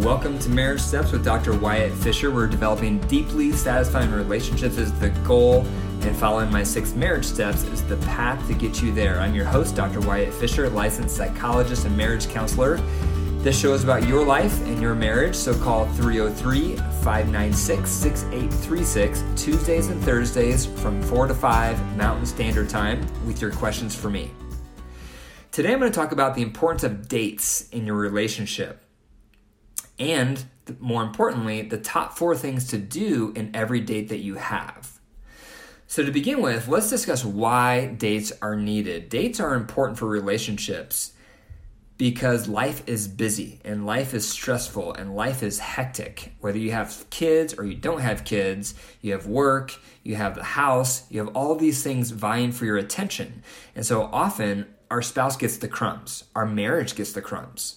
Welcome to Marriage Steps with Dr. Wyatt Fisher. We're developing deeply satisfying relationships is the goal, and following my 6 marriage steps is the path to get you there. I'm your host, Dr. Wyatt Fisher, licensed psychologist and marriage counselor. This show is about your life and your marriage, so call 303-596-6836 Tuesdays and Thursdays from 4 to 5 Mountain Standard Time with your questions for me. Today I'm going to talk about the importance of dates in your relationship and, more importantly, the top 4 things to do in every date that you have. So to begin with, let's discuss why dates are needed. Dates are important for relationships because life is busy and life is stressful and life is hectic. Whether you have kids or you don't have kids, you have work, you have the house, you have all these things vying for your attention. And so often our spouse gets the crumbs, our marriage gets the crumbs.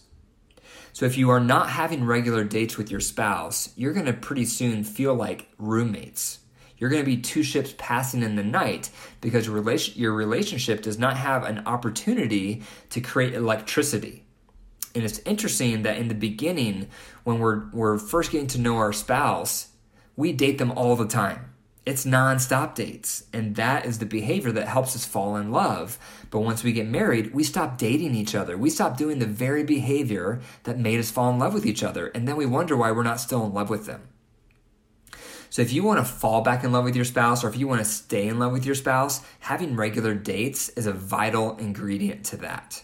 So if you are not having regular dates with your spouse, you're gonna pretty soon feel like roommates. You're going to be two ships passing in the night because your relationship does not have an opportunity to create electricity. And it's interesting that in the beginning, when we're first getting to know our spouse, we date them all the time. It's nonstop dates. And that is the behavior that helps us fall in love. But once we get married, we stop dating each other. We stop doing the very behavior that made us fall in love with each other. And then we wonder why we're not still in love with them. So if you want to fall back in love with your spouse, or if you want to stay in love with your spouse, having regular dates is a vital ingredient to that.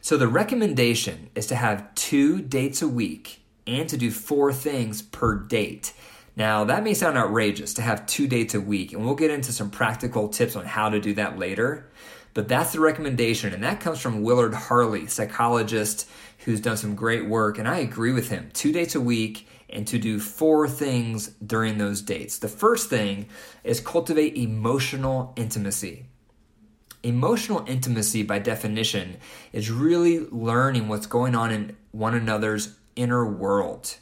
So the recommendation is to have 2 dates a week and to do 4 things per date. Now that may sound outrageous to have 2 dates a week, and we'll get into some practical tips on how to do that later. But that's the recommendation, and that comes from Willard Harley, psychologist who's done some great work, and I agree with him. 2 dates a week and to do 4 things during those dates. The first thing is cultivate emotional intimacy. Emotional intimacy, by definition, is really learning what's going on in one another's inner world.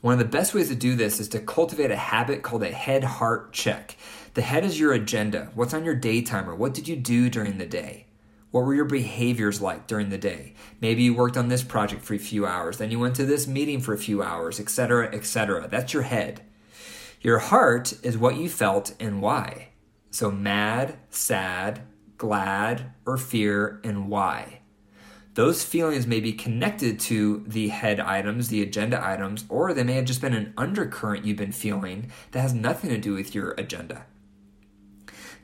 One of the best ways to do this is to cultivate a habit called a head-heart check. The head is your agenda. What's on your day timer? What did you do during the day? What were your behaviors like during the day? Maybe you worked on this project for a few hours, then you went to this meeting for a few hours, etc., etc. That's your head. Your heart is what you felt and why. So mad, sad, glad, or fear, and why. Those feelings may be connected to the head items, the agenda items, or they may have just been an undercurrent you've been feeling that has nothing to do with your agenda.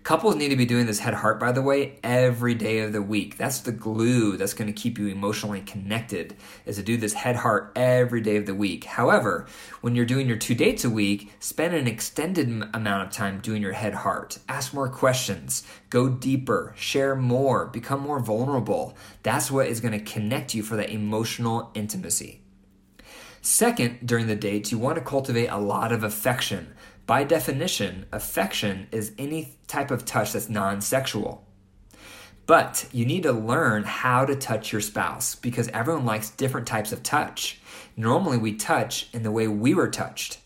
Couples need to be doing this head-heart, by the way, every day of the week. That's the glue that's going to keep you emotionally connected, is to do this head-heart every day of the week. However, when you're doing your 2 dates a week, spend an extended amount of time doing your head-heart. Ask more questions. Go deeper. Share more. Become more vulnerable. That's what is going to connect you for that emotional intimacy. Second, during the dates, you want to cultivate a lot of affection. By definition, affection is any type of touch that's non-sexual. But you need to learn how to touch your spouse because everyone likes different types of touch. Normally, we touch in the way we were touched.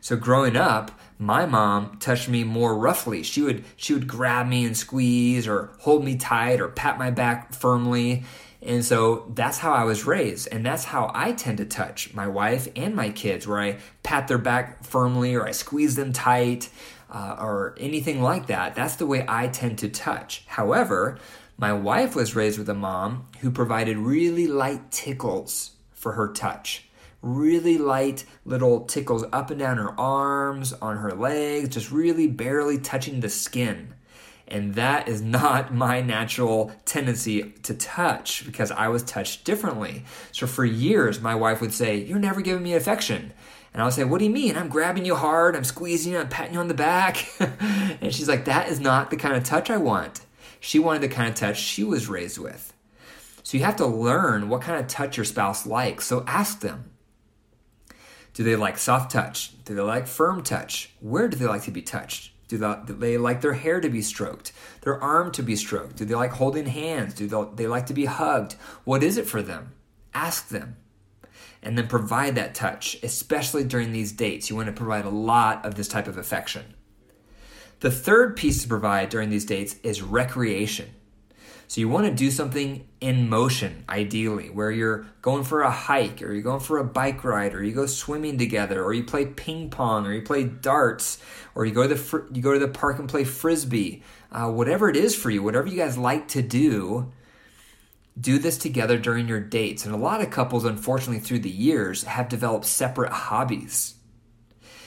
So growing up, my mom touched me more roughly. She would grab me and squeeze or hold me tight or pat my back firmly. And so that's how I was raised, and that's how I tend to touch my wife and my kids, where I pat their back firmly or I squeeze them tight or anything like that. That's the way I tend to touch. However, my wife was raised with a mom who provided really light tickles for her touch, really light little tickles up and down her arms, on her legs, just really barely touching the skin. And that is not my natural tendency to touch because I was touched differently. So for years, my wife would say, "You're never giving me affection." And I would say, "What do you mean? I'm grabbing you hard. I'm squeezing you. I'm patting you on the back." And she's like, "That is not the kind of touch I want." She wanted the kind of touch she was raised with. So you have to learn what kind of touch your spouse likes. So ask them. Do they like soft touch? Do they like firm touch? Where do they like to be touched? Do they like their hair to be stroked, their arm to be stroked? Do they like holding hands? Do they like to be hugged? What is it for them? Ask them. And then provide that touch, especially during these dates. You want to provide a lot of this type of affection. The third piece to provide during these dates is recreation. So you want to do something in motion, ideally, where you're going for a hike or you're going for a bike ride or you go swimming together or you play ping pong or you play darts or you go to the park and play frisbee. Whatever it is for you, whatever you guys like to do, do this together during your dates. And a lot of couples, unfortunately, through the years have developed separate hobbies.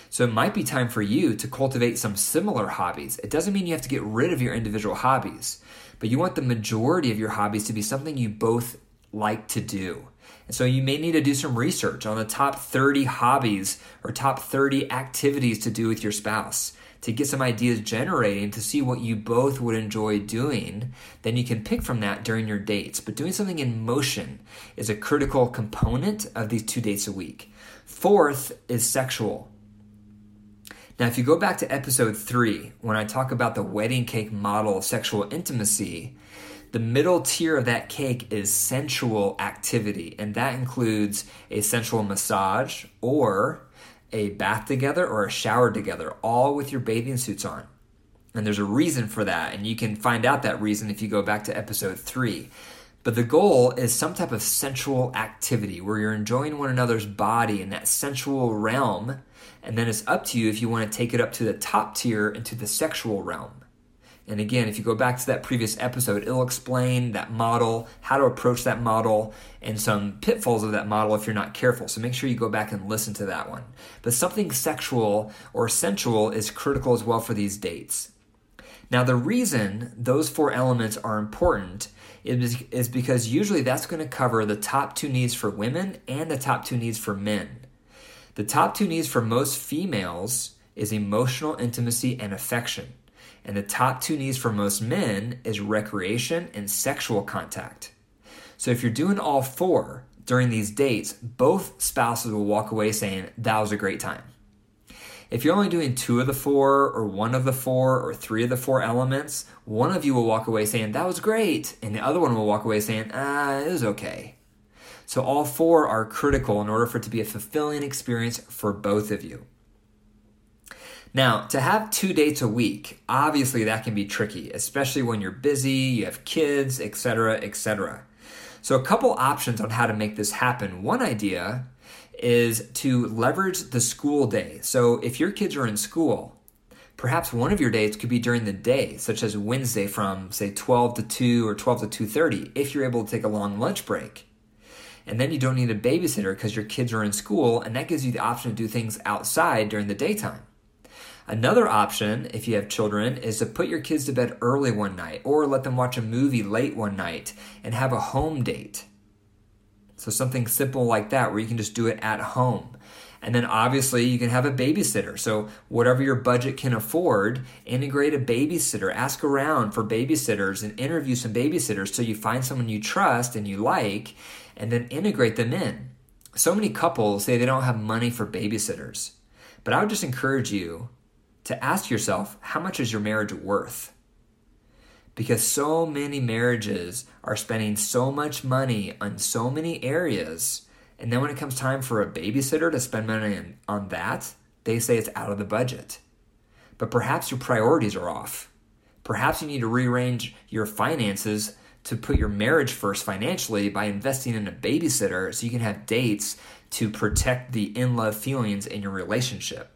So it might be time for you to cultivate some similar hobbies. It doesn't mean you have to get rid of your individual hobbies, but you want the majority of your hobbies to be something you both like to do. And so you may need to do some research on the top 30 hobbies or top 30 activities to do with your spouse to get some ideas generating to see what you both would enjoy doing. Then you can pick from that during your dates. But doing something in motion is a critical component of these 2 dates a week. 4th is sexual. Now, if you go back to episode 3, when I talk about the wedding cake model of sexual intimacy, the middle tier of that cake is sensual activity, and that includes a sensual massage or a bath together or a shower together, all with your bathing suits on. And there's a reason for that, and you can find out that reason if you go back to episode 3. But the goal is some type of sensual activity where you're enjoying one another's body in that sensual realm, and then it's up to you if you want to take it up to the top tier into the sexual realm. And again, if you go back to that previous episode, it'll explain that model, how to approach that model, and some pitfalls of that model if you're not careful. So make sure you go back and listen to that one. But something sexual or sensual is critical as well for these dates. Now, the reason those 4 elements are important is because usually that's going to cover the top 2 needs for women and the top 2 needs for men. The top 2 needs for most females is emotional intimacy and affection. And the top 2 needs for most men is recreation and sexual contact. So if you're doing all 4 during these dates, both spouses will walk away saying, that was a great time. If you're only doing 2 of the 4 or 1 of the 4 or 3 of the 4 elements, one of you will walk away saying, that was great. And the other one will walk away saying, it was okay. So all 4 are critical in order for it to be a fulfilling experience for both of you. Now, to have 2 dates a week, obviously that can be tricky, especially when you're busy, you have kids, etc., etc. So a couple options on how to make this happen. One idea is to leverage the school day. So if your kids are in school, perhaps one of your dates could be during the day, such as Wednesday from, say, 12 to 2 or 12 to 2:30, if you're able to take a long lunch break. And then you don't need a babysitter because your kids are in school, and that gives you the option to do things outside during the daytime. Another option, if you have children, is to put your kids to bed early one night or let them watch a movie late one night and have a home date. So something simple like that where you can just do it at home. And then obviously you can have a babysitter. So whatever your budget can afford, integrate a babysitter. Ask around for babysitters and interview some babysitters so you find someone you trust and you like, and then integrate them in. So many couples say they don't have money for babysitters. But I would just encourage you to ask yourself, how much is your marriage worth? Because so many marriages are spending so much money on so many areas, and then when it comes time for a babysitter to spend money on that, they say it's out of the budget. But perhaps your priorities are off. Perhaps you need to rearrange your finances to put your marriage first financially by investing in a babysitter so you can have dates to protect the in-love feelings in your relationship.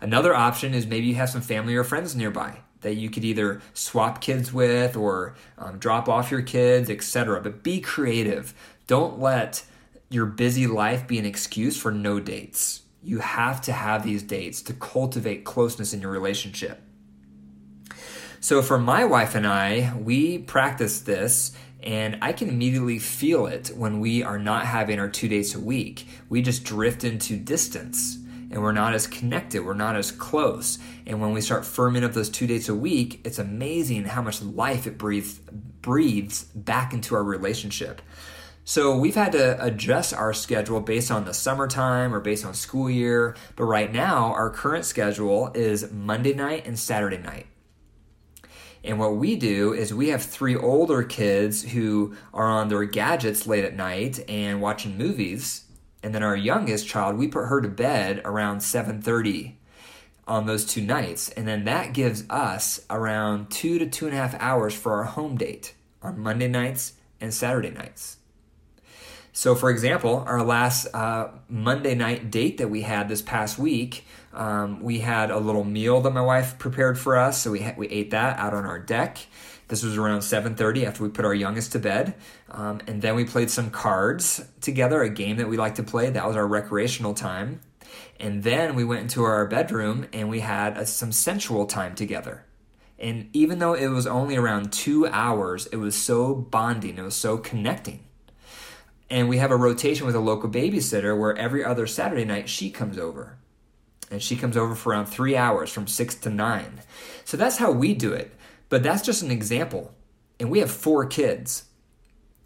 Another option is maybe you have some family or friends nearby that you could either swap kids with or drop off your kids, etc. But be creative. Don't let your busy life be an excuse for no dates. You have to have these dates to cultivate closeness in your relationship. So for my wife and I, we practice this, and I can immediately feel it when we are not having our 2 dates a week. We just drift into distance. And we're not as connected, we're not as close. And when we start firming up those 2 dates a week, it's amazing how much life it breathes back into our relationship. So we've had to adjust our schedule based on the summertime or based on school year. But right now, our current schedule is Monday night and Saturday night. And what we do is we have 3 older kids who are on their gadgets late at night and watching movies. And then our youngest child, we put her to bed around 7:30 on those 2 nights. And then that gives us around 2 to 2.5 hours for our home date. on Monday nights and Saturday nights. So, for example, our last Monday night date that we had this past week, we had a little meal that my wife prepared for us. So we ate that out on our deck. This was around 7:30 after we put our youngest to bed. And then we played some cards together, a game that we like to play. That was our recreational time. And then we went into our bedroom and we had some sensual time together. And even though it was only around 2 hours, it was so bonding. It was so connecting. And we have a rotation with a local babysitter where every other Saturday night she comes over. And she comes over for around 3 hours from 6 to 9. So that's how we do it. But that's just an example. And we have 4 kids.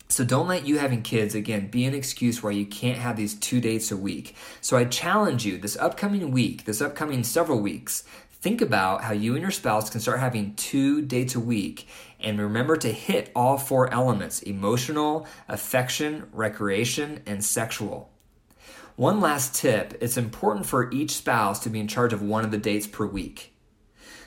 So don't let you having kids, again, be an excuse why you can't have these 2 dates a week. So I challenge you this upcoming week, this upcoming several weeks, think about how you and your spouse can start having 2 dates a week, and remember to hit all 4 elements: emotional, affection, recreation, and sexual. One last tip, it's important for each spouse to be in charge of one of the dates per week.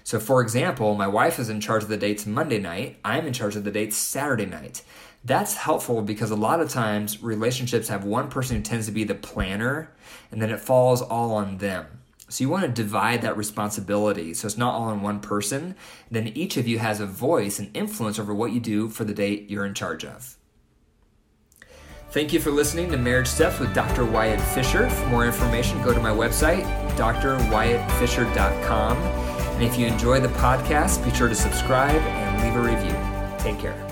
So for example, my wife is in charge of the dates Monday night, I'm in charge of the dates Saturday night. That's helpful because a lot of times relationships have one person who tends to be the planner, and then it falls all on them. So you want to divide that responsibility so it's not all on one person. Then each of you has a voice and influence over what you do for the date you're in charge of. Thank you for listening to Marriage Steps with Dr. Wyatt Fisher. For more information, go to my website, drwyattfisher.com. And if you enjoy the podcast, be sure to subscribe and leave a review. Take care.